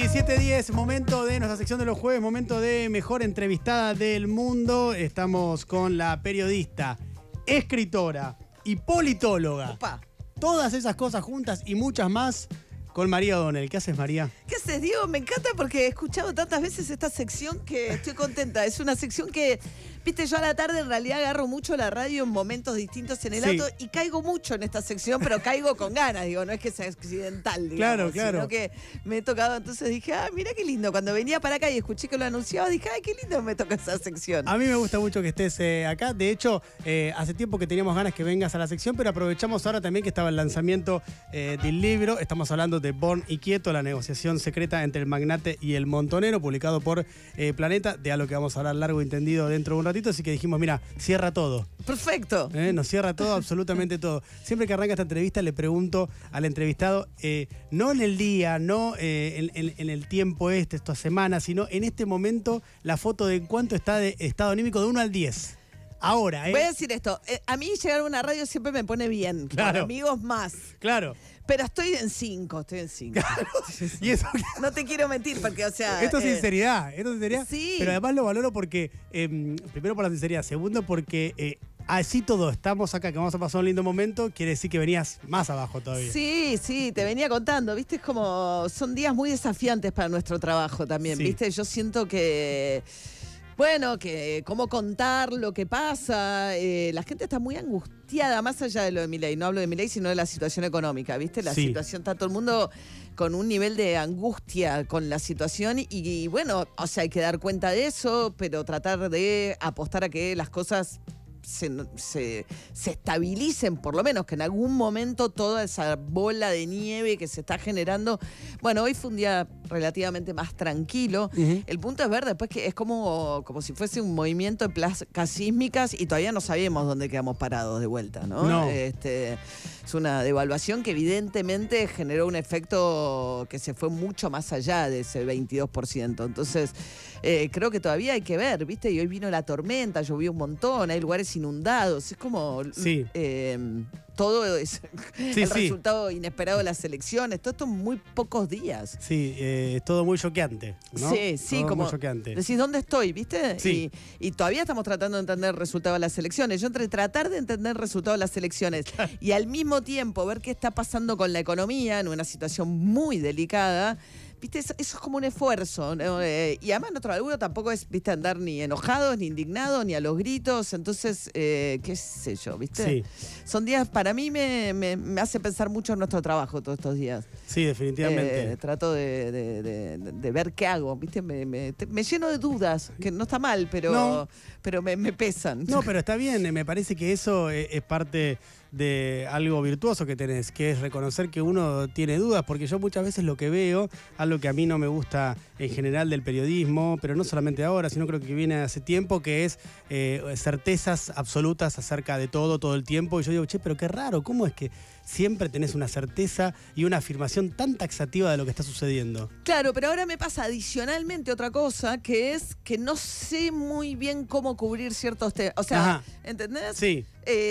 17:10, momento de nuestra sección de los jueves, momento de mejor entrevistada del mundo. Estamos con la periodista, escritora y politóloga. Opa. Todas esas cosas juntas y muchas más con María O'Donnell. ¿Qué haces, María? ¿Qué haces, Diego? Me encanta porque he escuchado tantas veces esta sección que estoy contenta. Es una sección que... Viste, yo a la tarde en realidad agarro mucho la radio en momentos distintos en el auto y caigo mucho en esta sección, pero caigo con ganas, digo, no es que sea accidental, digamos, claro. Sino que me he tocado, entonces dije, ah, mira qué lindo. Cuando venía para acá y escuché que lo anunciaba, dije, ay, qué lindo me toca esa sección. A mí me gusta mucho que estés acá. De hecho, hace tiempo que teníamos ganas que vengas a la sección, pero aprovechamos ahora también que estaba el lanzamiento del libro. Estamos hablando de Born y Quieto, la negociación secreta entre el magnate y el montonero, publicado por Planeta, de algo que vamos a hablar largo y entendido dentro de un rato. Así que dijimos, mira, cierra todo. Perfecto. Nos cierra todo, absolutamente todo. Siempre que arranca esta entrevista le pregunto al entrevistado, no en el día, no en el tiempo esta semana, sino en este momento, la foto de cuánto está de estado anímico de 1 al 10. Ahora, voy a decir esto. A mí llegar a una radio siempre me pone bien. Claro. Con amigos más. Claro. Pero estoy en 5. Claro. ¿Y eso? No te quiero mentir, porque, o sea... Esto es sinceridad. Sí. Pero además lo valoro porque, primero por la sinceridad, segundo porque... así todo, estamos acá, que vamos a pasar un lindo momento, quiere decir que venías más abajo todavía. Sí, te venía contando, viste, es como... Son días muy desafiantes para nuestro trabajo también, viste. Yo siento que... Bueno, que cómo contar lo que pasa. La gente está muy angustiada, más allá de lo de Milei. No hablo de Milei, sino de la situación económica, ¿viste? La situación, está todo el mundo con un nivel de angustia con la situación. Y bueno, o sea, hay que dar cuenta de eso, pero tratar de apostar a que las cosas se estabilicen, por lo menos, que en algún momento toda esa bola de nieve que se está generando. Bueno, hoy fue un día relativamente más tranquilo. El punto es ver después que es como si fuese un movimiento de placas sísmicas y todavía no sabemos dónde quedamos parados de vuelta, ¿no? Es una devaluación que evidentemente generó un efecto que se fue mucho más allá de ese 22%. Entonces, creo que todavía hay que ver, ¿viste? Y hoy vino la tormenta, llovió un montón, hay lugares inundados, es como todo es el resultado inesperado de las elecciones, todo esto en muy pocos días. Sí, es todo muy choqueante, ¿no? Sí, todo como decís, ¿dónde estoy? ¿Viste? Sí. Y todavía estamos tratando de entender el resultado de las elecciones. Yo entre tratar de entender el resultado de las elecciones y al mismo tiempo ver qué está pasando con la economía en una situación muy delicada, ¿viste? Eso es como un esfuerzo, ¿no? Y además nuestro laburo tampoco es, ¿viste?, andar ni enojados, ni indignados, ni a los gritos. Entonces, qué sé yo, ¿viste? Sí. Son días, para mí me hace pensar mucho en nuestro trabajo todos estos días. Sí, definitivamente. Trato de ver qué hago, ¿viste? Me lleno de dudas, que no está mal, pero me pesan. No, pero está bien, me parece que eso es parte de algo virtuoso que tenés, que es reconocer que uno tiene dudas, porque yo muchas veces lo que veo, algo que a mí no me gusta en general del periodismo, pero no solamente ahora, sino creo que viene hace tiempo, que es certezas absolutas acerca de todo el tiempo, y yo digo, che, pero qué raro, ¿cómo es que siempre tenés una certeza y una afirmación tan taxativa de lo que está sucediendo? Claro, pero ahora me pasa adicionalmente otra cosa, que es que no sé muy bien cómo cubrir ciertos temas. O sea, ajá. ¿Entendés? Sí.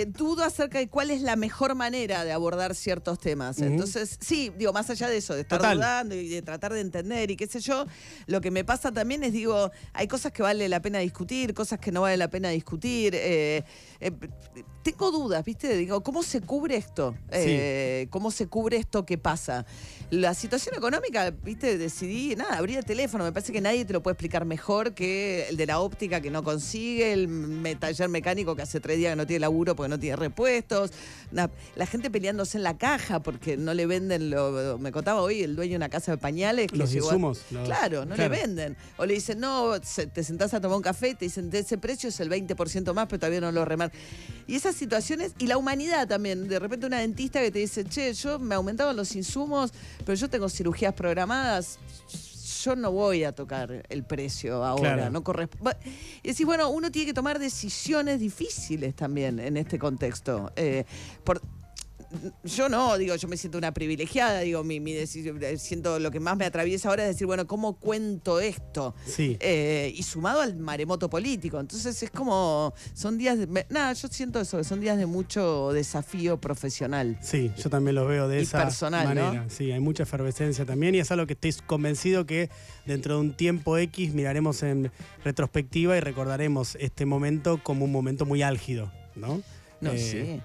Dudo acerca de cuál es la mejor manera de abordar ciertos temas. Entonces, sí, digo, más allá de eso, de estar dudando y de tratar de entender y qué sé yo, lo que me pasa también es, digo, hay cosas que vale la pena discutir, cosas que no vale la pena discutir. Tengo dudas, ¿viste? Digo, ¿cómo se cubre esto? ¿Cómo se cubre esto que pasa? La situación económica, ¿viste? Decidí, nada, abrí el teléfono. Me parece que nadie te lo puede explicar mejor que el de la óptica que no consigue, el taller mecánico que hace 3 días que no tiene laburo porque no tiene repuestos, la gente peleándose en la caja porque no le venden me contaba hoy el dueño de una casa de pañales que los insumos. Claro, no le venden. O le dicen, no, te sentás a tomar un café y te dicen, de ese precio es el 20% más, pero todavía no lo remarcan. Y esas situaciones, y la humanidad también, de repente una dentista que te dice, che, yo me aumentaban los insumos, pero yo tengo cirugías programadas, yo no voy a tocar el precio ahora, no corresponde. Y decís, bueno, uno tiene que tomar decisiones difíciles también en este contexto. yo no, digo, yo me siento una privilegiada, digo, mi decisión, siento lo que más me atraviesa ahora es decir, bueno, ¿cómo cuento esto? Sí. Y sumado al maremoto político, entonces es como, son días, nada, yo siento eso, son días de mucho desafío profesional. Sí, yo también los veo de esa personal, manera, ¿no? Sí, hay mucha efervescencia también y es algo que estoy convencido que dentro de un tiempo X miraremos en retrospectiva y recordaremos este momento como un momento muy álgido, ¿no? No, sí.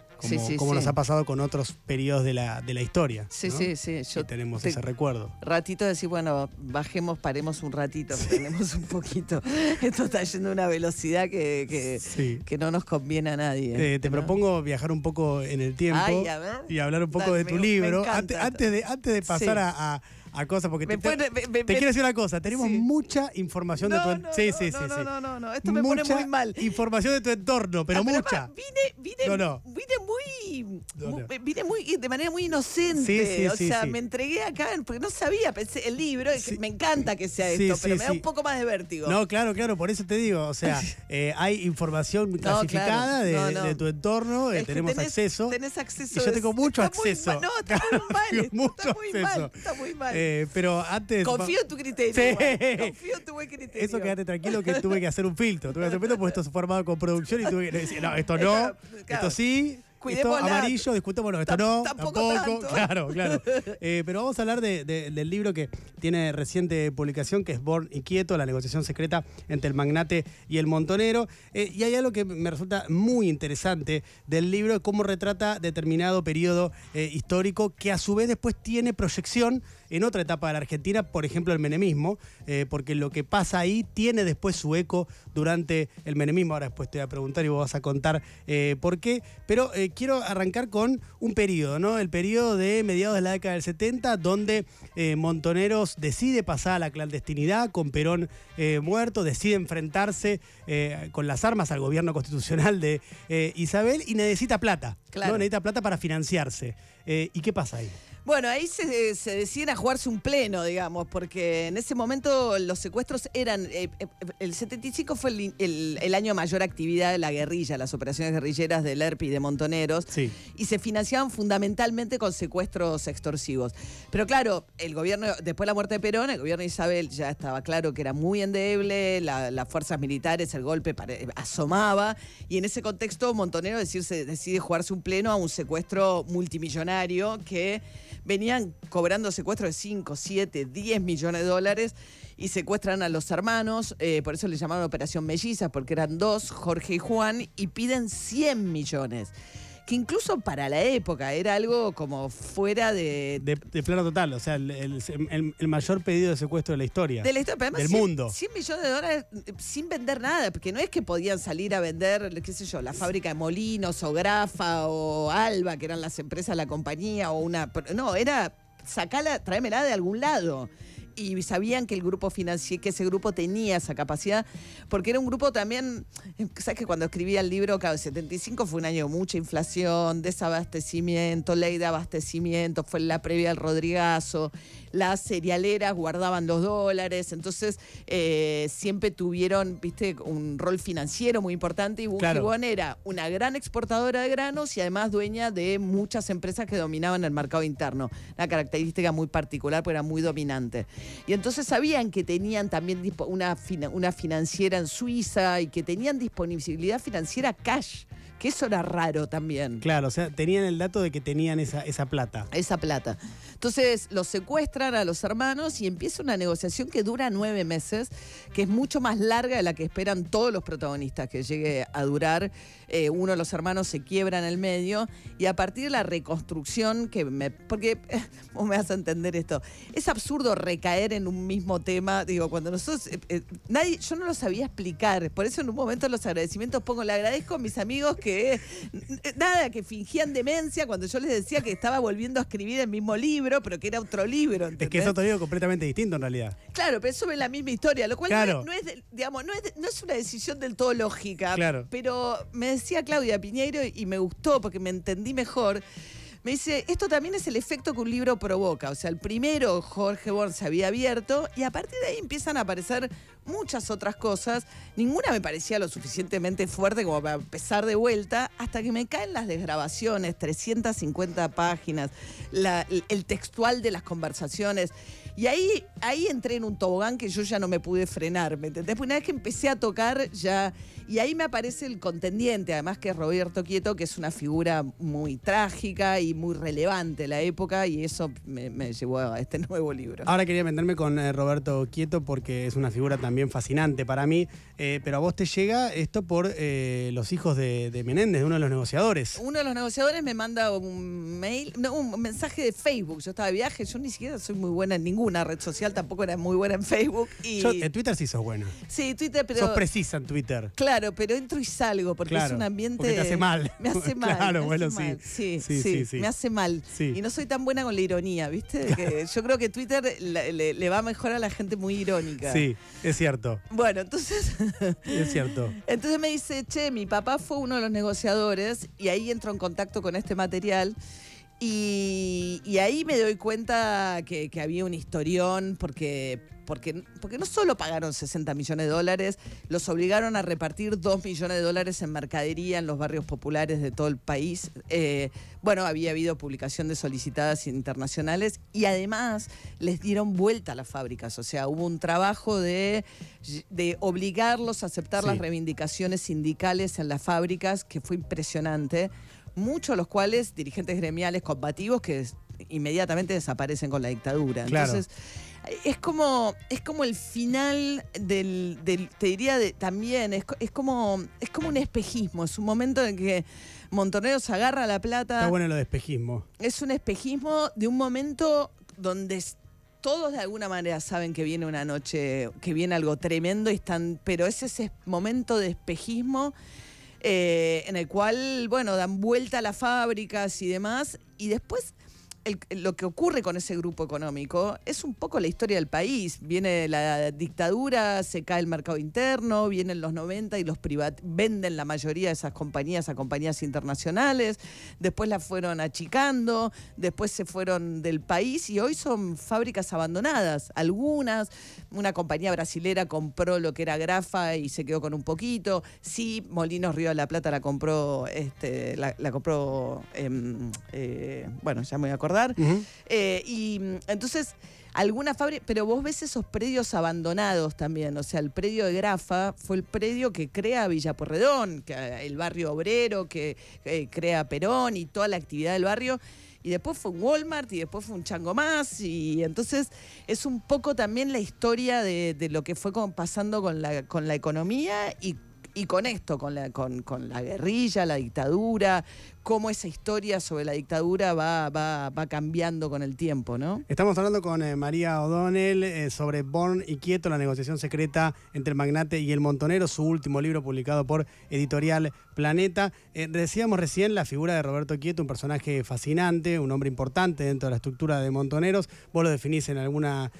Como nos ha pasado con otros periodos de la historia. Sí, ¿no? Sí. Yo tenemos ese recuerdo. Ratito de decir, bueno, bajemos, paremos un ratito, frenemos un poquito. Esto está yendo a una velocidad que no nos conviene a nadie. Te propongo viajar un poco en el tiempo. Ay, a ver. Y hablar un poco de tu libro. Antes de pasar a cosas, porque te quiero decir una cosa, tenemos mucha información de tu entorno. No, esto me pone muy mal. Información de tu entorno, pero mucha. Vine de manera muy inocente. O sea, me entregué acá porque no sabía, pensé, el libro, me encanta que sea esto, pero me da un poco más de vértigo. No, claro, por eso te digo, o sea, hay información clasificada de tu entorno, tenemos acceso. Tenés acceso. Y yo tengo mucho acceso. Está muy mal. Pero antes... Confío en tu criterio. Sí. Confío en tu buen criterio. Eso, quédate tranquilo que tuve que hacer un filtro. Porque esto es formado con producción y tuve que decir, no, esto no, esto sí, esto amarillo, discutémonos, esto no, tampoco. Claro. Pero vamos a hablar del libro que tiene reciente publicación, que es Born y Quieto, la negociación secreta entre el magnate y el montonero. Y hay algo que me resulta muy interesante del libro, cómo retrata determinado periodo histórico, que a su vez después tiene proyección en otra etapa de la Argentina, por ejemplo el menemismo, porque lo que pasa ahí tiene después su eco durante el menemismo. Ahora después te voy a preguntar y vos vas a contar por qué, pero quiero arrancar con un periodo, ¿no? El periodo de mediados de la década del 70, donde Montoneros decide pasar a la clandestinidad con Perón muerto, decide enfrentarse con las armas al gobierno constitucional de Isabel y necesita plata, claro, ¿no? Necesita plata para financiarse. ¿Y qué pasa ahí? Bueno, ahí se deciden a jugarse un pleno, digamos, porque en ese momento los secuestros eran... el 75 fue el año de mayor actividad de la guerrilla, las operaciones guerrilleras del ERP y de Montoneros, y se financiaban fundamentalmente con secuestros extorsivos. Pero claro, el gobierno, después de la muerte de Perón, el gobierno de Isabel ya estaba claro que era muy endeble, las fuerzas militares, el golpe asomaba, y en ese contexto Montoneros decide jugarse un pleno a un secuestro multimillonario que... Venían cobrando secuestros de 5, 7, 10 millones de dólares y secuestran a los hermanos, por eso le llamaron Operación Melliza, porque eran dos, Jorge y Juan, y piden 100 millones. Que incluso para la época era algo como fuera de plano total, o sea, el mayor pedido de secuestro de la historia. De la historia, pero además del mundo. 100 millones de dólares sin vender nada, porque no es que podían salir a vender, qué sé yo, la fábrica de Molinos o Grafa o Alba, que eran las empresas, la compañía o una... No, era sacala, tráemela de algún lado. Y sabían que el grupo financiero, que ese grupo tenía esa capacidad, porque era un grupo también, sabes que cuando escribía el libro, claro, el 75 fue un año de mucha inflación, desabastecimiento, ley de abastecimiento, fue la previa al Rodrigazo, las cerealeras guardaban los dólares, entonces siempre tuvieron, viste, un rol financiero muy importante, y Bungi era una gran exportadora de granos y además dueña de muchas empresas que dominaban el mercado interno, una característica muy particular porque era muy dominante. Y entonces sabían que tenían también una financiera en Suiza y que tenían disponibilidad financiera cash, que eso era raro también. Claro, o sea, tenían el dato de que tenían esa plata. Esa plata. Entonces los secuestran a los hermanos y empieza una negociación que dura 9 meses, que es mucho más larga de la que esperan todos los protagonistas que llegue a durar. Uno de los hermanos se quiebra en el medio y a partir de la reconstrucción, porque vos me vas a entender esto, es absurdo recaer en un mismo tema, digo, cuando nosotros, yo no lo sabía explicar, por eso en un momento en los agradecimientos le agradezco a mis amigos que, que fingían demencia cuando yo les decía que estaba volviendo a escribir el mismo libro, pero que era otro libro, ¿entendés? Es que es otro libro completamente distinto en realidad. Claro, pero eso es la misma historia, lo cual no es una decisión del todo lógica, pero me decía Claudia Piñeiro y me gustó porque me entendí mejor. Me dice, esto también es el efecto que un libro provoca. O sea, el primero, Jorge Born, se había abierto y a partir de ahí empiezan a aparecer muchas otras cosas. Ninguna me parecía lo suficientemente fuerte como para empezar de vuelta, hasta que me caen las desgrabaciones, 350 páginas, el textual de las conversaciones. Y ahí entré en un tobogán que yo ya no me pude frenar, ¿me entendés? Porque una vez que empecé a tocar ya... Y ahí me aparece el contendiente, además que es Roberto Quieto, que es una figura muy trágica y muy relevante en la época, y eso me llevó a este nuevo libro. Ahora quería meterme con Roberto Quieto porque es una figura también fascinante para mí, pero a vos te llega esto por los hijos de Menéndez, uno de los negociadores. Uno de los negociadores me manda un mail, no, un mensaje de Facebook. Yo estaba de viaje, yo ni siquiera soy muy buena en ningún una red social, tampoco era muy buena en Facebook. Y... en Twitter sí sos buena. Sí, Twitter, pero... Sos precisa en Twitter. Claro, pero entro y salgo, porque claro, es un ambiente... Porque te hace mal. Me hace mal. Claro, bueno, sí. Sí. Me hace mal. Sí. Y no soy tan buena con la ironía, ¿viste? Claro. Que yo creo que Twitter le va mejor a la gente muy irónica. Sí, es cierto. Bueno, entonces... Es cierto. Entonces me dice, che, mi papá fue uno de los negociadores, y ahí entro en contacto con este material... Y ahí me doy cuenta que había un historión, porque no solo pagaron 60 millones de dólares, los obligaron a repartir 2 millones de dólares en mercadería en los barrios populares de todo el país. Bueno, había habido publicación de solicitadas internacionales y además les dieron vuelta a las fábricas. O sea, hubo un trabajo de obligarlos a aceptar las reivindicaciones sindicales en las fábricas, que fue impresionante. Muchos de los cuales dirigentes gremiales combativos que inmediatamente desaparecen con la dictadura. Claro. Entonces, es como el final del te diría, también, es como un espejismo. Es un momento en que Montoneros agarra la plata. Está bueno lo de espejismo. Es un espejismo de un momento donde todos de alguna manera saben que viene una noche, que viene algo tremendo, y están, pero es ese momento de espejismo. En el cual, bueno, dan vuelta a las fábricas y demás, y después lo que ocurre con ese grupo económico es un poco la historia del país. Viene la dictadura, se cae el mercado interno, vienen los 90 y los venden la mayoría de esas compañías a compañías internacionales, después las fueron achicando, después se fueron del país y hoy son fábricas abandonadas. Algunas, una compañía brasilera compró lo que era Grafa y se quedó con un poquito. Sí, Molinos Río de la Plata la compró, bueno, ya me voy a acordar. Y entonces alguna fábrica, pero vos ves esos predios abandonados también. O sea, el predio de Grafa fue el predio que crea Villa Porredón, que, el barrio obrero que crea Perón y toda la actividad del barrio, y después fue un Walmart y después fue un chango más, y entonces es un poco también la historia de lo que fue pasando con la economía y con esto, con la guerrilla, la dictadura, cómo esa historia sobre la dictadura va cambiando con el tiempo, ¿no? Estamos hablando con María O'Donnell sobre Born y Quieto, la negociación secreta entre el magnate y el montonero, su último libro publicado por Editorial Planeta. Decíamos recién la figura de Roberto Quieto, un personaje fascinante, un hombre importante dentro de la estructura de Montoneros. Vos lo definís en alguna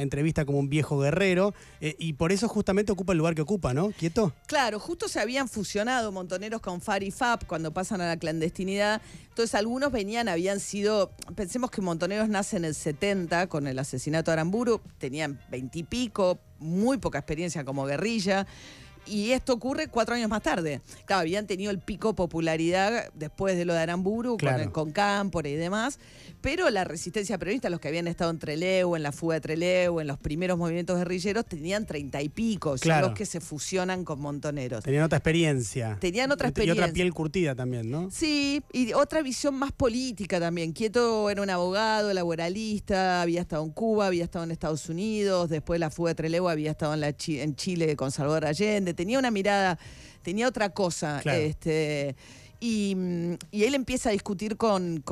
entrevista como un viejo guerrero, y por eso justamente ocupa el lugar que ocupa, ¿no? ¿Quieto? Claro, justo se habían fusionado Montoneros con Farifab cuando pasan a la clandestinidad. Entonces algunos habían sido, pensemos que Montoneros nace en el 70 con el asesinato de Aramburu, tenían 20 y pico, muy poca experiencia como guerrilla, y esto ocurre 4 años más tarde. Claro, habían tenido el pico de popularidad después de lo de Aramburu, claro, con Cámpora y demás, pero la resistencia peronista, los que habían estado en Trelew, en la fuga de Trelew, en los primeros movimientos guerrilleros, tenían 30 y pico, claro, son los que se fusionan con Montoneros. Tenían otra experiencia. Y otra piel curtida también, ¿no? Sí, y otra visión más política también. Quieto era un abogado, laboralista, había estado en Cuba, había estado en Estados Unidos, después de la fuga de Trelew había estado en Chile con Salvador Allende. Tenía una mirada, tenía otra cosa. Claro. Y él empieza a discutir con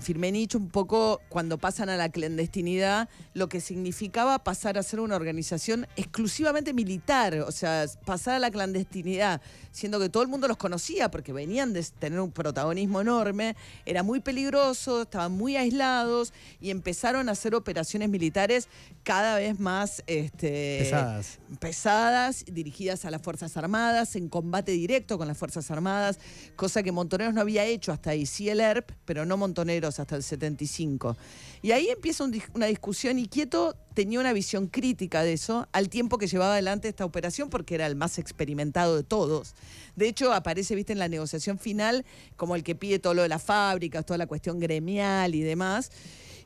Firmenich un poco cuando pasan a la clandestinidad, lo que significaba pasar a ser una organización exclusivamente militar. O sea, pasar a la clandestinidad, siendo que todo el mundo los conocía porque venían de tener un protagonismo enorme, era muy peligroso, estaban muy aislados y empezaron a hacer operaciones militares cada vez más pesadas, dirigidas a las Fuerzas Armadas, en combate directo con las Fuerzas Armadas, cosa que Montoneros no había hecho hasta ahí, sí el ERP, pero no Montoneros hasta el 75. Y ahí empieza una discusión, y Quieto tenía una visión crítica de eso al tiempo que llevaba adelante esta operación, porque era el más experimentado de todos. De hecho, aparece, viste, en la negociación final como el que pide todo lo de las fábricas, toda la cuestión gremial y demás.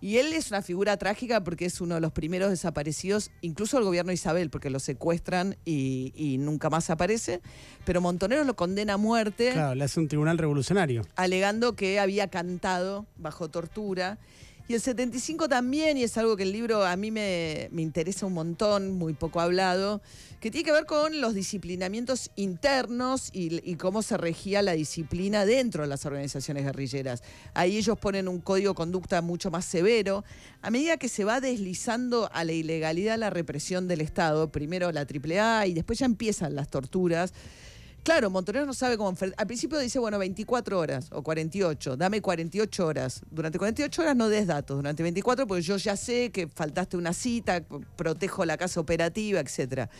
Y él es una figura trágica porque es uno de los primeros desaparecidos, incluso del gobierno de Isabel, porque lo secuestran y nunca más aparece. Pero Montoneros lo condena a muerte. Claro, le hace un tribunal revolucionario. Alegando que había cantado bajo tortura. Y el 75 también, y es algo que el libro a mí me interesa un montón, muy poco hablado, que tiene que ver con los disciplinamientos internos y cómo se regía la disciplina dentro de las organizaciones guerrilleras. Ahí ellos ponen un código de conducta mucho más severo. A medida que se va deslizando a la ilegalidad la represión del Estado, primero la AAA y después ya empiezan las torturas. Claro, Montoneros no sabe cómo... Al principio dice, bueno, 24 horas o 48, dame 48 horas. Durante 48 horas no des datos, durante 24, porque yo ya sé que faltaste una cita, protejo la casa operativa, etc.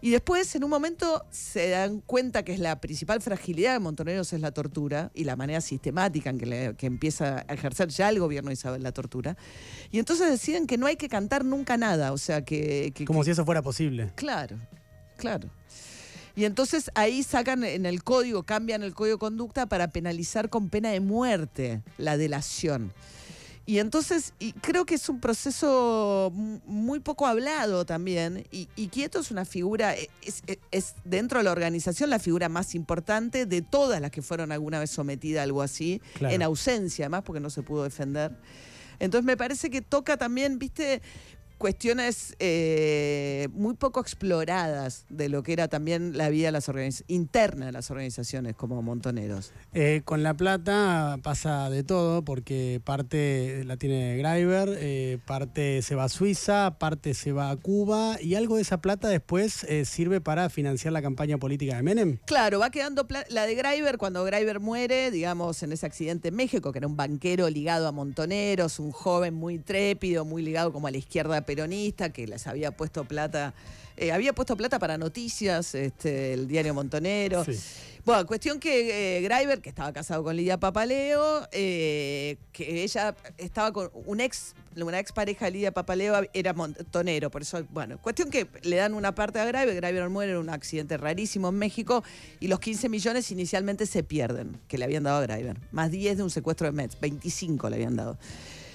Y después, en un momento, se dan cuenta que es la principal fragilidad de Montoneros es la tortura y la manera sistemática en que empieza a ejercer ya el gobierno de Isabel la tortura. Y entonces deciden que no hay que cantar nunca nada, o sea que como si eso fuera posible. Claro, claro. Y entonces ahí sacan en el código, cambian el código de conducta para penalizar con pena de muerte la delación. Y entonces creo que es un proceso muy poco hablado también. Y Quieto es una figura, es dentro de la organización la figura más importante de todas las que fueron alguna vez sometidas a algo así, claro, en ausencia además, porque no se pudo defender. Entonces me parece que toca también, viste, cuestiones muy poco exploradas de lo que era también la vida de las interna de las organizaciones como Montoneros. Con La Plata pasa de todo, porque parte la tiene Graiver, parte se va a Suiza, parte se va a Cuba, y algo de esa plata después sirve para financiar la campaña política de Menem. Claro, va quedando la de Graiver cuando Graiver muere, digamos, en ese accidente en México, que era un banquero ligado a Montoneros, un joven muy trépido, muy ligado como a la izquierda peronista, que les había puesto plata, para noticias, el diario Montonero. Sí. Bueno, cuestión que Graiver, que estaba casado con Lidia Papaleo, que ella estaba con una ex pareja de Lidia Papaleo, era montonero, por eso, bueno, cuestión que le dan una parte a Graiver. Graiver muere en un accidente rarísimo en México, y los 15 millones inicialmente se pierden, que le habían dado a Graiver, más 10 de un secuestro de Metz, 25 le habían dado.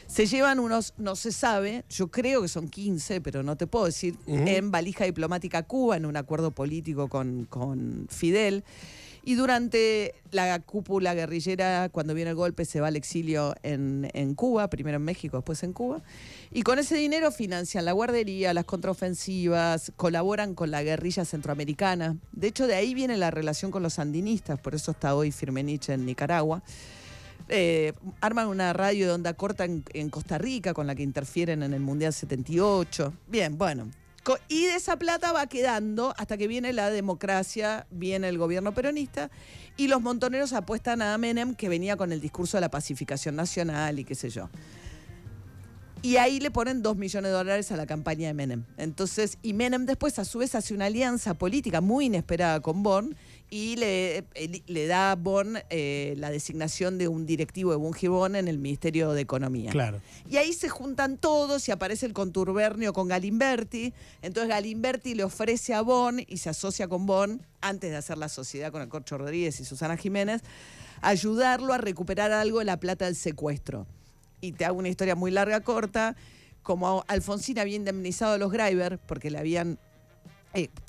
Se llevan unos, no se sabe, yo creo que son 15, pero no te puedo decir, en valija diplomática a Cuba, en un acuerdo político con Fidel. Y durante la cúpula guerrillera, cuando viene el golpe, se va al exilio en Cuba, primero en México, después en Cuba. Y con ese dinero financian la guardería, las contraofensivas, colaboran con la guerrilla centroamericana. De hecho, de ahí viene la relación con los sandinistas, por eso está hoy Firmenich en Nicaragua. Arman una radio de onda corta en Costa Rica, con la que interfieren en el Mundial 78. Bien, bueno. Y de esa plata va quedando hasta que viene la democracia, viene el gobierno peronista, y los Montoneros apuestan a Menem, que venía con el discurso de la pacificación nacional y qué sé yo. Y ahí le ponen $2 millones a la campaña de Menem. Entonces, y Menem después a su vez hace una alianza política muy inesperada con Born, y le da a Born la designación de un directivo de Bungi en el Ministerio de Economía. Claro. Y ahí se juntan todos y aparece el contubernio con Galimberti. Entonces Galimberti le ofrece a Born y se asocia con Born, antes de hacer la sociedad con el Corcho Rodríguez y Susana Jiménez, ayudarlo a recuperar algo de la plata del secuestro. Y te hago una historia muy larga, corta. Como Alfonsín había indemnizado a los Graiver, porque le habían...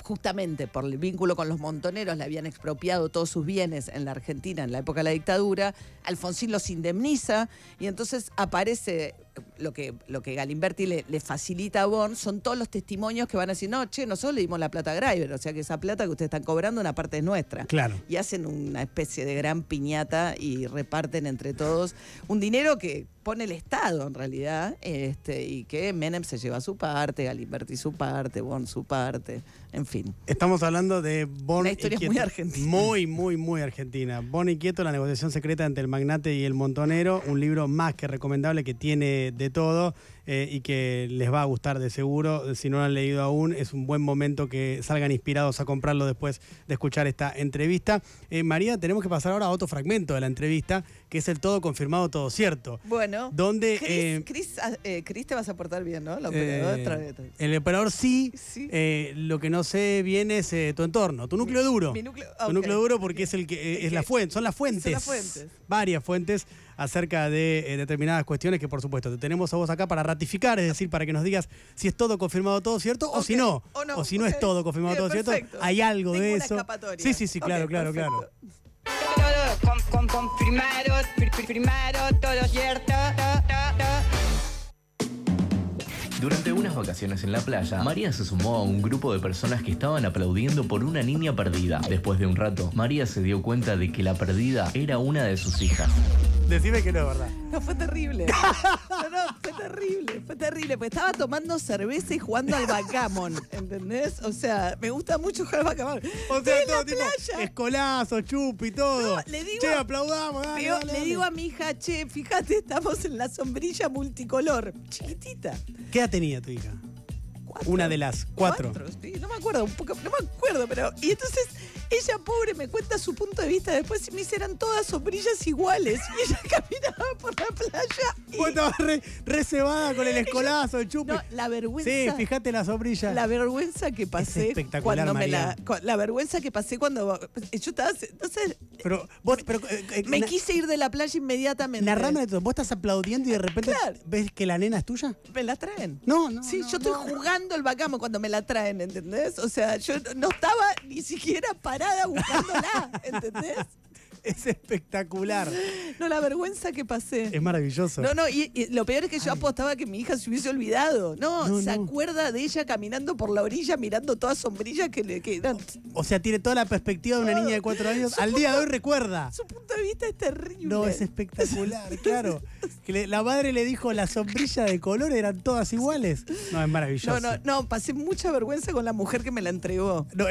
justamente por el vínculo con los Montoneros le habían expropiado todos sus bienes en la Argentina en la época de la dictadura, Alfonsín los indemniza, y entonces aparece lo que Galimberti le facilita a Born, son todos los testimonios que van a decir, no, che, nosotros le dimos la plata a Graiver, o sea que esa plata que ustedes están cobrando, una parte es nuestra. Claro. Y hacen una especie de gran piñata y reparten entre todos un dinero que pone el Estado en realidad, y que Menem se lleva su parte, Galimberti su parte, Born su parte. En fin. Estamos hablando de Born y Quieto. Una historia muy argentina. Muy, muy, muy argentina. Born y Quieto, la negociación secreta entre el magnate y el montonero. Un libro más que recomendable que tiene de todo. y que les va a gustar de seguro. Si no lo han leído aún, es un buen momento que salgan inspirados a comprarlo después de escuchar esta entrevista. María, tenemos que pasar ahora a otro fragmento de la entrevista, que es el todo confirmado, todo cierto. Bueno, donde Cris, te vas a portar bien, ¿no? El operador, el operador sí. Lo que no sé bien es tu entorno, tu núcleo duro. Mi núcleo, okay. Tu núcleo duro, porque es el que es la fuente, son las fuentes. Son las fuentes. Varias fuentes acerca de determinadas cuestiones que, por supuesto, te tenemos a vos acá para ratificar, es decir, para que nos digas si es todo confirmado, todo cierto, okay, o si no. O no, o si no es todo confirmado, todo cierto. Hay algo de eso. Sí, okay, claro. Todo confirmado, todo cierto. Durante unas vacaciones en la playa, María se sumó a un grupo de personas que estaban aplaudiendo por una niña perdida. Después de un rato, María se dio cuenta de que la perdida era una de sus hijas. Decime que no, ¿verdad? No, fue terrible. Fue terrible. Porque estaba tomando cerveza y jugando al backgammon, ¿entendés? O sea, me gusta mucho jugar al backgammon. O sea, todo tipo escolazo, chupi, todo. No, le digo, che, aplaudamos, dale, pero dale. Le digo a mi hija, che, fíjate, estamos en la sombrilla multicolor, chiquitita. ¿Qué edad tenía tu hija? 4. Una de las 4. Sí, no me acuerdo, un poco, no me acuerdo, pero... Y entonces... Ella, pobre, me cuenta su punto de vista después y me hicieron todas sombrillas iguales. Y ella caminaba por la playa y... Vos estabas re cebada con el escolazo, el chupi. No, la vergüenza... Sí, fíjate la sombrilla. La vergüenza que pasé... Es espectacular, cuando María. La vergüenza que pasé cuando... Yo estaba... Entonces... Pero vos... me quise ir de la playa inmediatamente. La rama de todo. Vos estás aplaudiendo y de repente... Claro. ¿Ves que la nena es tuya? Me la traen. No. Sí, no, yo estoy jugando el bacamo cuando me la traen, ¿entendés? O sea, yo no estaba ni siquiera parada buscándola, ¿entendés? Es espectacular. No, la vergüenza que pasé. Es maravilloso. No, y lo peor es que yo apostaba que mi hija se hubiese olvidado. No, se acuerda de ella caminando por la orilla, mirando todas sombrillas que le quedan. O sea, tiene toda la perspectiva de una niña de 4 años. Al día de hoy recuerda. Su punto de vista es terrible. No, es espectacular, claro. La madre le dijo, las sombrillas de color eran todas iguales. No, es maravilloso. No, pasé mucha vergüenza con la mujer que me la entregó. No,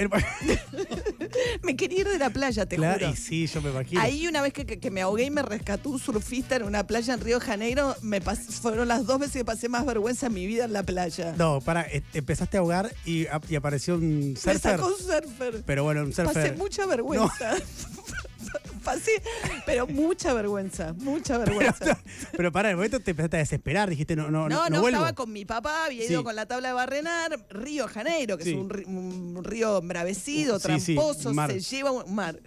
me quería ir de la playa, te juro. Y sí, yo me imagino. Ahí una vez que me ahogué y me rescató un surfista en una playa en Río de Janeiro, fueron las 2 veces que pasé más vergüenza en mi vida en la playa. No, para, empezaste a ahogar y apareció un surfer. Me sacó un surfer. Pero bueno, un surfer. Pasé mucha vergüenza. Pasé, pero mucha vergüenza. Pero para el momento te empezaste a desesperar, dijiste no vuelvo. Estaba con mi papá, había ido con la tabla de barrenar, Río Janeiro, que es un río embravecido, tramposo, se lleva un mar.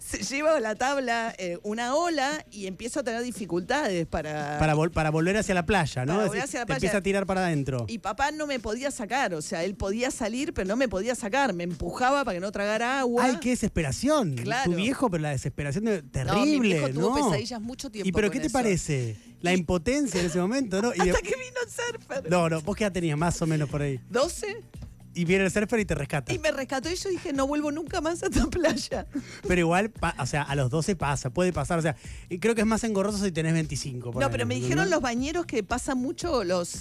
Se lleva la tabla, una ola, y empiezo a tener dificultades para volver hacia la playa, ¿no? Te empieza a tirar para adentro. Y papá no me podía sacar, o sea, él podía salir, pero no me podía sacar, me empujaba para que no tragara agua. ¡Ay, qué desesperación! Claro. Tu viejo, pero la desesperación terrible, ¿no? Mi viejo tuvo pesadillas mucho tiempo. ¿Y pero qué te parece? La impotencia en ese momento, ¿no? Hasta que vino el surfer. No, ¿vos qué edad tenías más o menos por ahí? 12. Y viene el surfer y te rescata. Y me rescató y yo dije, no vuelvo nunca más a esta playa. Pero igual, o sea, a los 12 pasa, puede pasar. O sea, creo que es más engorroso si tenés 25. No, pero me dijeron los bañeros que pasa mucho, los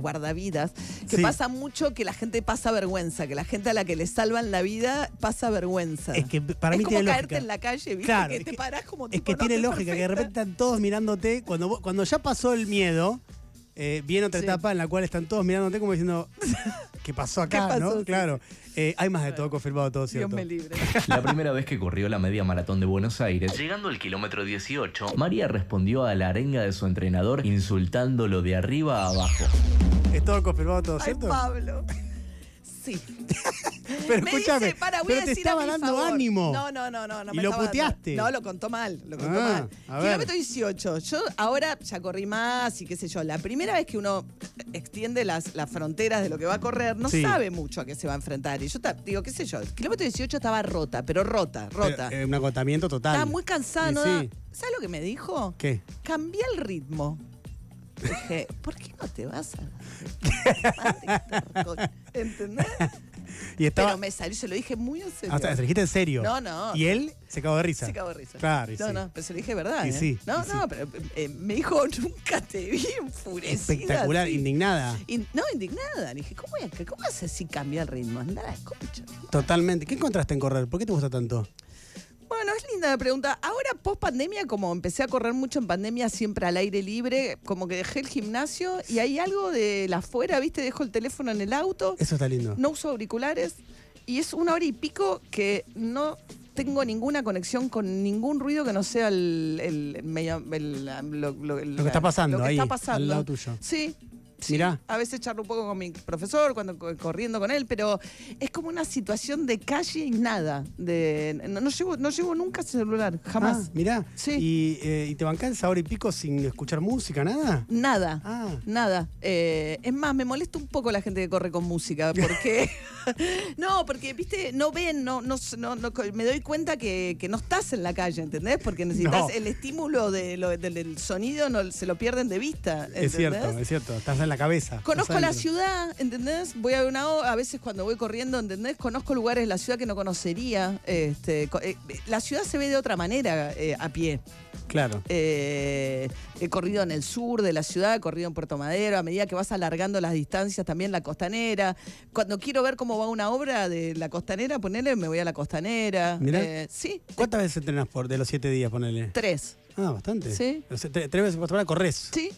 guardavidas, que pasa mucho que la gente pasa vergüenza, que la gente a la que le salvan la vida pasa vergüenza. Es que para mí tiene lógica. Es como caerte en la calle, ¿viste? Claro, que te parás como tipo, es que tiene lógica, que de repente están todos mirándote. Cuando ya pasó el miedo... viene otra etapa en la cual están todos mirándote como diciendo, ¿qué pasó acá? ¿Qué pasó? ¿No? Claro. Hay más de todo confirmado, todo cierto. Dios me libre. La primera vez que corrió la media maratón de Buenos Aires, llegando al kilómetro 18, María respondió a la arenga de su entrenador insultándolo de arriba a abajo. ¿Es todo confirmado, todo cierto? Pablo. Sí. Pero me escúchame, dice, pero te estaba dando ánimo. No. Y lo puteaste. No, lo contó mal. Kilómetro 18. Yo ahora ya corrí más y qué sé yo. La primera vez que uno extiende las fronteras de lo que va a correr, no sabe mucho a qué se va a enfrentar. Y yo digo, qué sé yo, el kilómetro 18 estaba rota, pero rota. Pero, un agotamiento total. Estaba muy cansada, ¿no? Sí. ¿Sabes lo que me dijo? ¿Qué? Cambié el ritmo. Dije, ¿por qué no te vas a...? ¿Entendés? Y estaba... Pero me salió, yo lo dije muy en serio. O sea, ¿se lo dijiste en serio? No. ¿Y él? Se cagó de risa. Se cagó de risa. Claro, No, pero se lo dije verdad. Pero me dijo, nunca te vi enfurecida. Espectacular, indignada. Indignada. Le dije, ¿cómo haces si cambia el ritmo? Andá, escucha. Totalmente. ¿Qué encontraste en correr? ¿Por qué te gusta tanto? Bueno, es linda la pregunta. Ahora, post pandemia, como empecé a correr mucho en pandemia, siempre al aire libre, como que dejé el gimnasio y hay algo de la afuera, ¿viste? Dejo el teléfono en el auto. Eso está lindo. No uso auriculares y es 1 hora y pico que no tengo ninguna conexión con ningún ruido que no sea lo que está pasando, lo que ahí, está pasando al lado tuyo. Sí. Sí, mirá. A veces charlo un poco con mi profesor cuando corriendo con él, pero es como una situación de calle y nada. No llevo nunca celular, jamás. Ah, mirá. Sí. ¿Y te bancás ahora y pico sin escuchar música, nada? Nada, nada. Es más, me molesta un poco la gente que corre con música, porque... No, porque, viste, no ven, no me doy cuenta que no estás en la calle, ¿entendés? Porque necesitas el estímulo del sonido, no se lo pierden de vista, ¿entendés? Es cierto, estás en la cabeza. Conozco la ciudad, ¿entendés? Voy a una obra, a veces cuando voy corriendo, ¿entendés? Conozco lugares de la ciudad que no conocería. La ciudad se ve de otra manera a pie. Claro. He corrido en el sur de la ciudad, he corrido en Puerto Madero, a medida que vas alargando las distancias también la costanera. Cuando quiero ver cómo va una obra de la costanera, ponele, me voy a la costanera. Mirá. Sí. ¿Cuántas veces entrenas de los 7 días, ponele? 3. Ah, bastante. Sí. 3 veces por semana corres. Sí.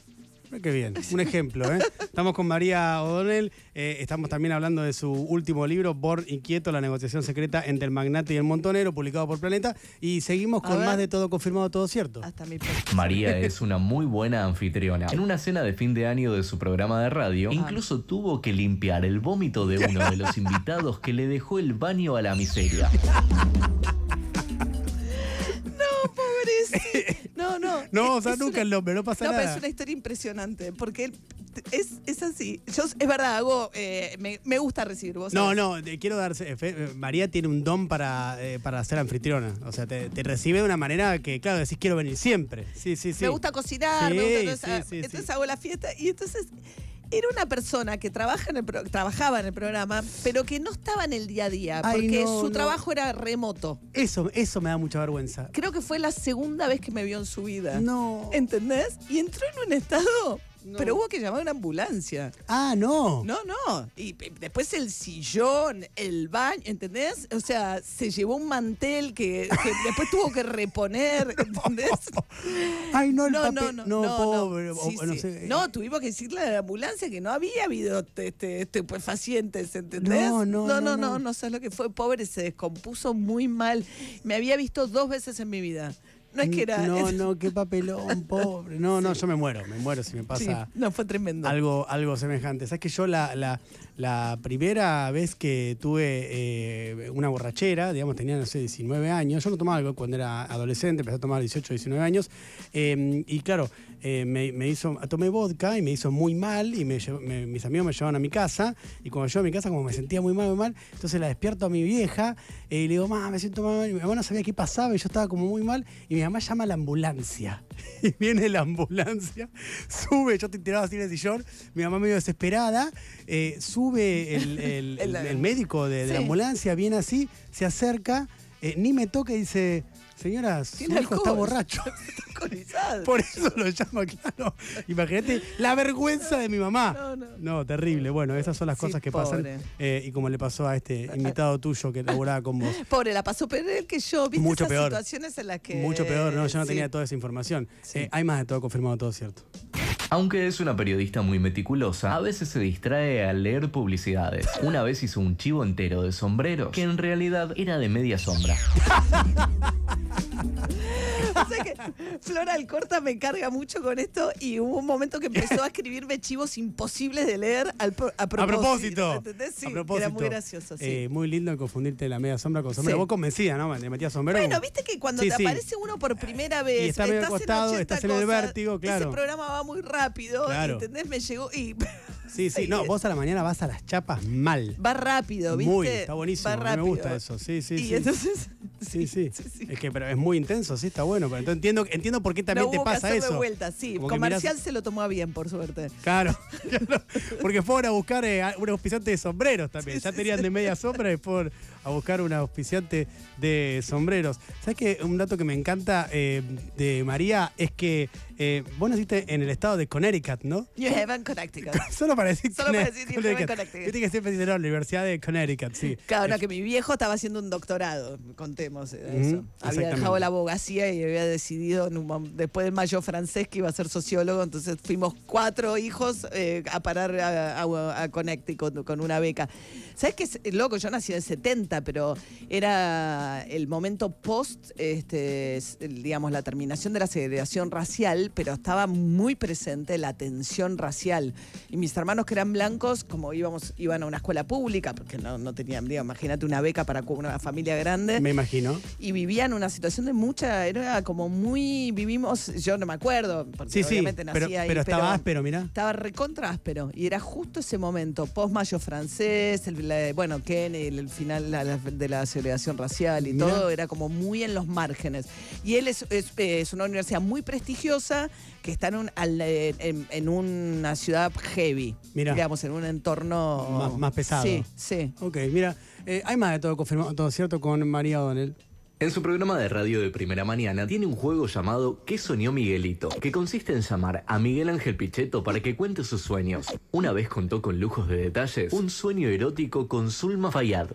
Qué bien, un ejemplo, ¿eh? Estamos con María O'Donnell, estamos también hablando de su último libro, Born y Quieto, la negociación secreta entre el magnate y el montonero, publicado por Planeta, y seguimos con más de todo confirmado, todo cierto. Hasta mi María es una muy buena anfitriona. En una cena de fin de año de su programa de radio, incluso tuvo que limpiar el vómito de uno de los invitados que le dejó el baño a la miseria. No, o sea, nunca el nombre, no pasa nada. No, pero es una historia impresionante, porque es así. Yo, es verdad, hago, me gusta recibir vos. ¿Sabes? No, quiero darse. María tiene un don para ser anfitriona. O sea, te recibe de una manera que, claro, decís quiero venir siempre. Sí. Me gusta cocinar, entonces hago la fiesta y entonces... Era una persona que trabajaba en el programa, pero que no estaba en el día a día, porque su trabajo era remoto. Eso me da mucha vergüenza. Creo que fue la segunda vez que me vio en su vida. No. ¿Entendés? Y entró en un estado... No. Pero hubo que llamar a una ambulancia. Ah, no. No. Y después el sillón, el baño, ¿entendés? O sea, se llevó un mantel que después tuvo que reponer, ¿entendés? Ay, no, el papel. No, pobre. Sí, no sé. No, tuvimos que decirle a la ambulancia que no había habido pues, pacientes, ¿entendés? No sabes lo que fue. Pobre, se descompuso muy mal. Me había visto 2 veces en mi vida. No es que era... No, qué papelón, pobre. No, yo me muero si me pasa... Sí, no, fue tremendo. Algo semejante. ¿Sabes que yo la primera vez que tuve una borrachera, digamos, tenía, no sé, 19 años, yo no tomaba alcohol cuando era adolescente, empecé a tomar 18, 19 años, y claro, tomé vodka y me hizo muy mal, y mis amigos me llevaron a mi casa, y cuando yo a mi casa, como me sentía muy mal, entonces la despierto a mi vieja, y le digo, mamá, me siento mal, y mi mamá no sabía qué pasaba, y yo estaba como muy mal, y mi mamá llama a la ambulancia. Y viene la ambulancia, sube, yo te tiraba así en el sillón, mi mamá medio desesperada, sube el médico de la ambulancia, viene así, se acerca, ni me toca y dice... Señora, su hijo está borracho. Por eso lo llama, claro. Imagínate la vergüenza de mi mamá. No, terrible. Bueno, esas son las cosas que pasan. Y como le pasó a este invitado tuyo que laburaba con vos. Pobre, la pasó peor que yo. ¿Viste mucho esas peor. Situaciones en las que... Mucho peor, no, yo no tenía toda esa información. Sí. Hay más de todo confirmado, todo cierto. Aunque es una periodista muy meticulosa, a veces se distrae al leer publicidades. Una vez hizo un chivo entero de sombreros, que en realidad era de media sombra. O sea que Flora Alcorta me carga mucho con esto y hubo un momento que empezó a escribirme chivos imposibles de leer a propósito. ¿Entendés? Sí, a propósito. Era muy gracioso. Sí. Muy lindo confundirte la media sombra con sombrero. Sí. Vos convencida, ¿no? Te metías sombrero. Bueno, viste que cuando te aparece uno por primera vez, y estás medio acostado, estás en el vértigo, claro. Ese programa va muy rápido, claro. ¿Entendés? Me llegó y... Sí, no, vos a la mañana vas a las chapas mal. Va rápido, ¿viste? Muy, está buenísimo, me gusta eso, sí. Y entonces... Sí. Es que pero es muy intenso, sí, está bueno. Pero entiendo por qué también no te pasa eso. Vuelta, sí. Como Comercial se lo tomó bien, por suerte. Claro. Porque fueron a buscar un auspiciante de sombreros también. Ya tenían de media sombra y fueron a buscar un auspiciante de sombreros. ¿Sabes qué? Un dato que me encanta de María es que vos naciste en el estado de Connecticut, ¿no? You have in Connecticut. Solo para decir you have in Connecticut. Viste que siempre dicen la Universidad de Connecticut, sí. Claro, que mi viejo estaba haciendo un doctorado, contemos. digamos, eso. Había dejado la abogacía y había decidido, después del mayo francés, que iba a ser sociólogo, entonces fuimos 4 hijos a parar a Connecticut con una beca. ¿Sabes qué es loco? Yo nací en el 70, pero era el momento post, digamos, la terminación de la segregación racial, pero estaba muy presente la tensión racial. Y mis hermanos que eran blancos, como iban a una escuela pública, porque no tenían, digamos, imagínate una beca para una familia grande. Me imagino. Y vivían una situación de mucha, era como muy, vivimos, yo no me acuerdo, porque sí, obviamente nací ahí. Pero estaba áspero, mirá. Estaba recontra áspero. Y era justo ese momento, post-mayo francés, bueno, Kennedy, el final de la segregación racial y mirá. Todo, era como muy en los márgenes. Y él es una universidad muy prestigiosa que está en una ciudad heavy, mirá. Digamos, en un entorno... Más pesado. Sí, sí. Ok, mira, hay más de todo confirmado, todo cierto, con María O'Donnell. En su programa de radio de Primera Mañana tiene un juego llamado ¿Qué soñó Miguelito?, que consiste en llamar a Miguel Ángel Pichetto para que cuente sus sueños. Una vez contó con lujos de detalles un sueño erótico con Zulma Fayad.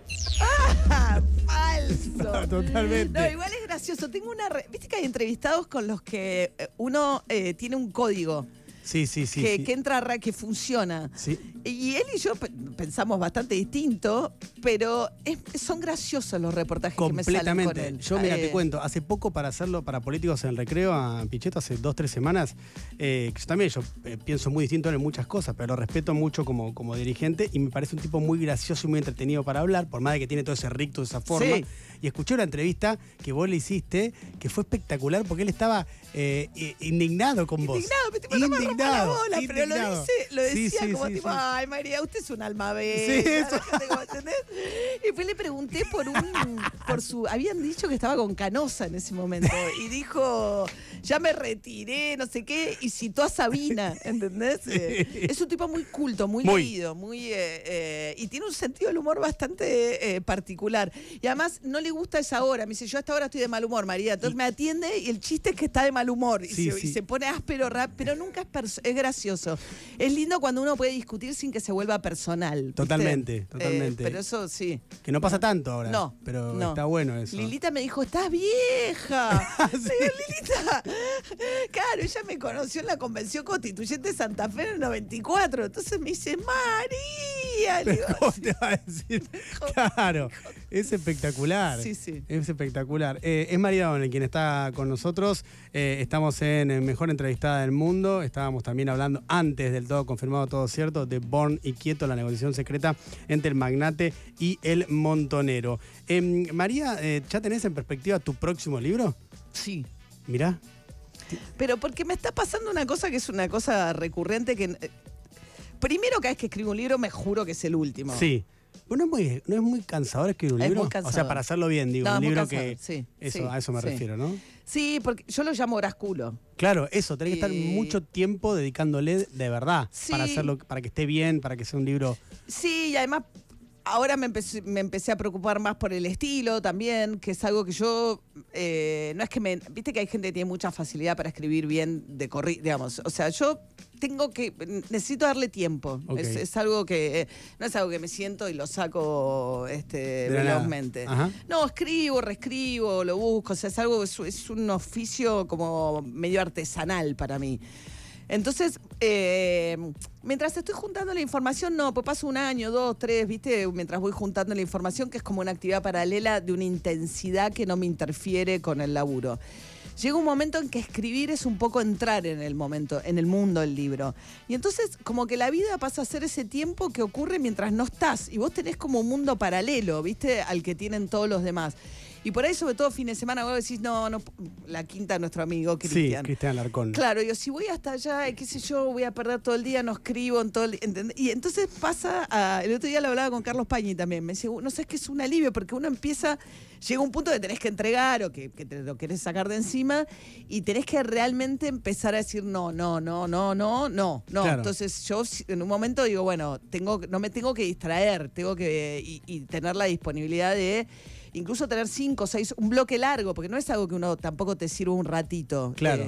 ¡Ah! ¡Falso! Totalmente. No, igual es gracioso. Tengo una... ¿Viste que hay entrevistados con los que uno tiene un código? Sí, sí, sí. Que entra, que funciona. Sí. Y él y yo pensamos bastante distinto, pero son graciosos los reportajes que me salen con él. Yo, mira, te cuento, hace poco para hacerlo para Políticos en el Recreo, a Pichetto, hace 2 o 3 semanas, yo pienso muy distinto en muchas cosas, pero lo respeto mucho como dirigente y me parece un tipo muy gracioso y muy entretenido para hablar, por más de que tiene todo ese ricto de esa forma. Sí. Y escuché una entrevista que vos le hiciste, que fue espectacular, porque él estaba indignado con vos. Indignado, la bola, pero lo decía como tipo, ay María, usted es un alma bella. Sí, y después le pregunté por su, habían dicho que estaba con Canosa en ese momento, y dijo, ya me retiré, no sé qué, y citó a Sabina, ¿entendés? Sí. Es un tipo muy culto, muy leído, muy, y tiene un sentido del humor bastante particular. Y además no le gusta esa hora, me dice, yo a esta hora estoy de mal humor, María, entonces me atiende y el chiste es que está de mal humor, y se pone áspero, pero nunca es gracioso. Es lindo cuando uno puede discutir sin que se vuelva personal. Totalmente, ¿viste? Totalmente. Pero eso sí. Que no pasa tanto ahora. No. Pero no. Está bueno eso. Lilita me dijo, estás vieja. Sí. Lilita. Claro, ella me conoció en la Convención Constituyente de Santa Fe en el 94. Entonces me dice, María. Pero ¿cómo te va a decir? Claro. Es espectacular. Sí, sí. Es espectacular. Es María O'Donnell quien está con nosotros. Estamos en Mejor Entrevistada del Mundo. Estábamos también hablando antes del todo confirmado, todo cierto, de Born y Quieto, la negociación secreta entre el magnate y el montonero. María, ¿ya tenés en perspectiva tu próximo libro? Sí. Mirá. Pero porque me está pasando una cosa que es una cosa recurrente que... Primero, cada vez que escribo un libro me juro que es el último. Sí. Bueno, ¿no es muy cansador escribir un libro? Muy cansador. O sea, para hacerlo bien, digo, un libro que... Sí, a eso me refiero, ¿no? Sí, porque yo lo llamo oráculo. Claro, eso, tenés que estar mucho tiempo dedicándole de verdad, sí, para hacerlo, para que esté bien, para que sea un libro... Sí, y además ahora me empecé a preocupar más por el estilo también, que es algo que yo... no es que me... Viste que hay gente que tiene mucha facilidad para escribir bien de corrido, digamos, o sea, yo... necesito darle tiempo. Okay. Es algo que no es algo que me siento y lo saco velozmente. No, escribo, reescribo, lo busco, o sea, es un oficio como medio artesanal para mí. Entonces, mientras estoy juntando la información, pues paso 1 año, 2, 3, ¿viste? Mientras voy juntando la información, que es como una actividad paralela de una intensidad que no me interfiere con el laburo. Llega un momento en que escribir es un poco entrar en el momento, en el mundo del libro. Y entonces, como que la vida pasa a ser ese tiempo que ocurre mientras no estás. Y vos tenés como un mundo paralelo, ¿viste? Al que tienen todos los demás. Y por ahí, sobre todo, fin de semana, vos decís, no, la quinta de nuestro amigo Cristian. Sí, Cristian Alarcón. Claro, yo si voy hasta allá, qué sé yo, voy a perder todo el día, no escribo en todo el... Y entonces pasa a... El otro día lo hablaba con Carlos Pañi también. Me decía, no sé, es que es un alivio, porque uno empieza... Llega un punto que tenés que entregar o que te lo querés sacar de encima y tenés que realmente empezar a decir no. Claro. Entonces yo en un momento digo, bueno, no me tengo que distraer, tengo que y tener la disponibilidad de... Incluso tener 5 o 6, un bloque largo, porque no es algo que uno tampoco te sirva un ratito. Claro.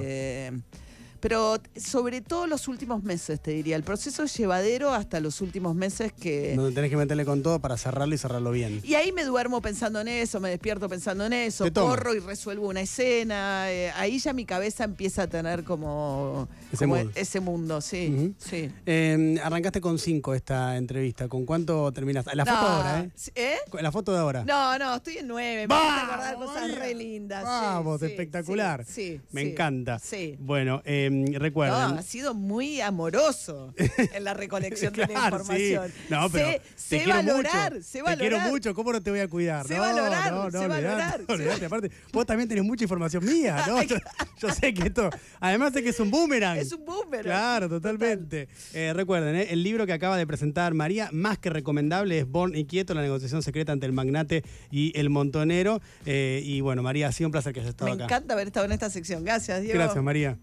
Pero sobre todo los últimos meses, te diría. El proceso es llevadero hasta los últimos meses que... Donde tenés que meterle con todo para cerrarlo y cerrarlo bien. Y ahí me duermo pensando en eso, me despierto pensando en eso, corro y resuelvo una escena. Ahí ya mi cabeza empieza a tener como... Ese mundo, sí. Uh-huh. Sí. Arrancaste con 5 esta entrevista. ¿Con cuánto terminaste? La foto ahora, ¿eh? La foto de ahora. No, estoy en 9. Me gusta acordar cosas re lindas. Vamos, sí, espectacular. Sí, me encanta. Sí. Bueno, recuerden. No, ha sido muy amoroso en la recolección de la información. Sí. No, pero sé valorar. Te quiero mucho, ¿cómo no te voy a cuidar? Sé valorar. Aparte, vos también tenés mucha información mía, ¿no? Yo sé que esto, además de que es un boomerang. Es un boomerang. Claro, totalmente. Recuerden, el libro que acaba de presentar María, más que recomendable, es Born y Quieto, la negociación secreta entre el magnate y el montonero. Y bueno, María, ha sido un placer que hayas estado acá. Me encanta haber estado en esta sección. Gracias, Diego. Gracias, María.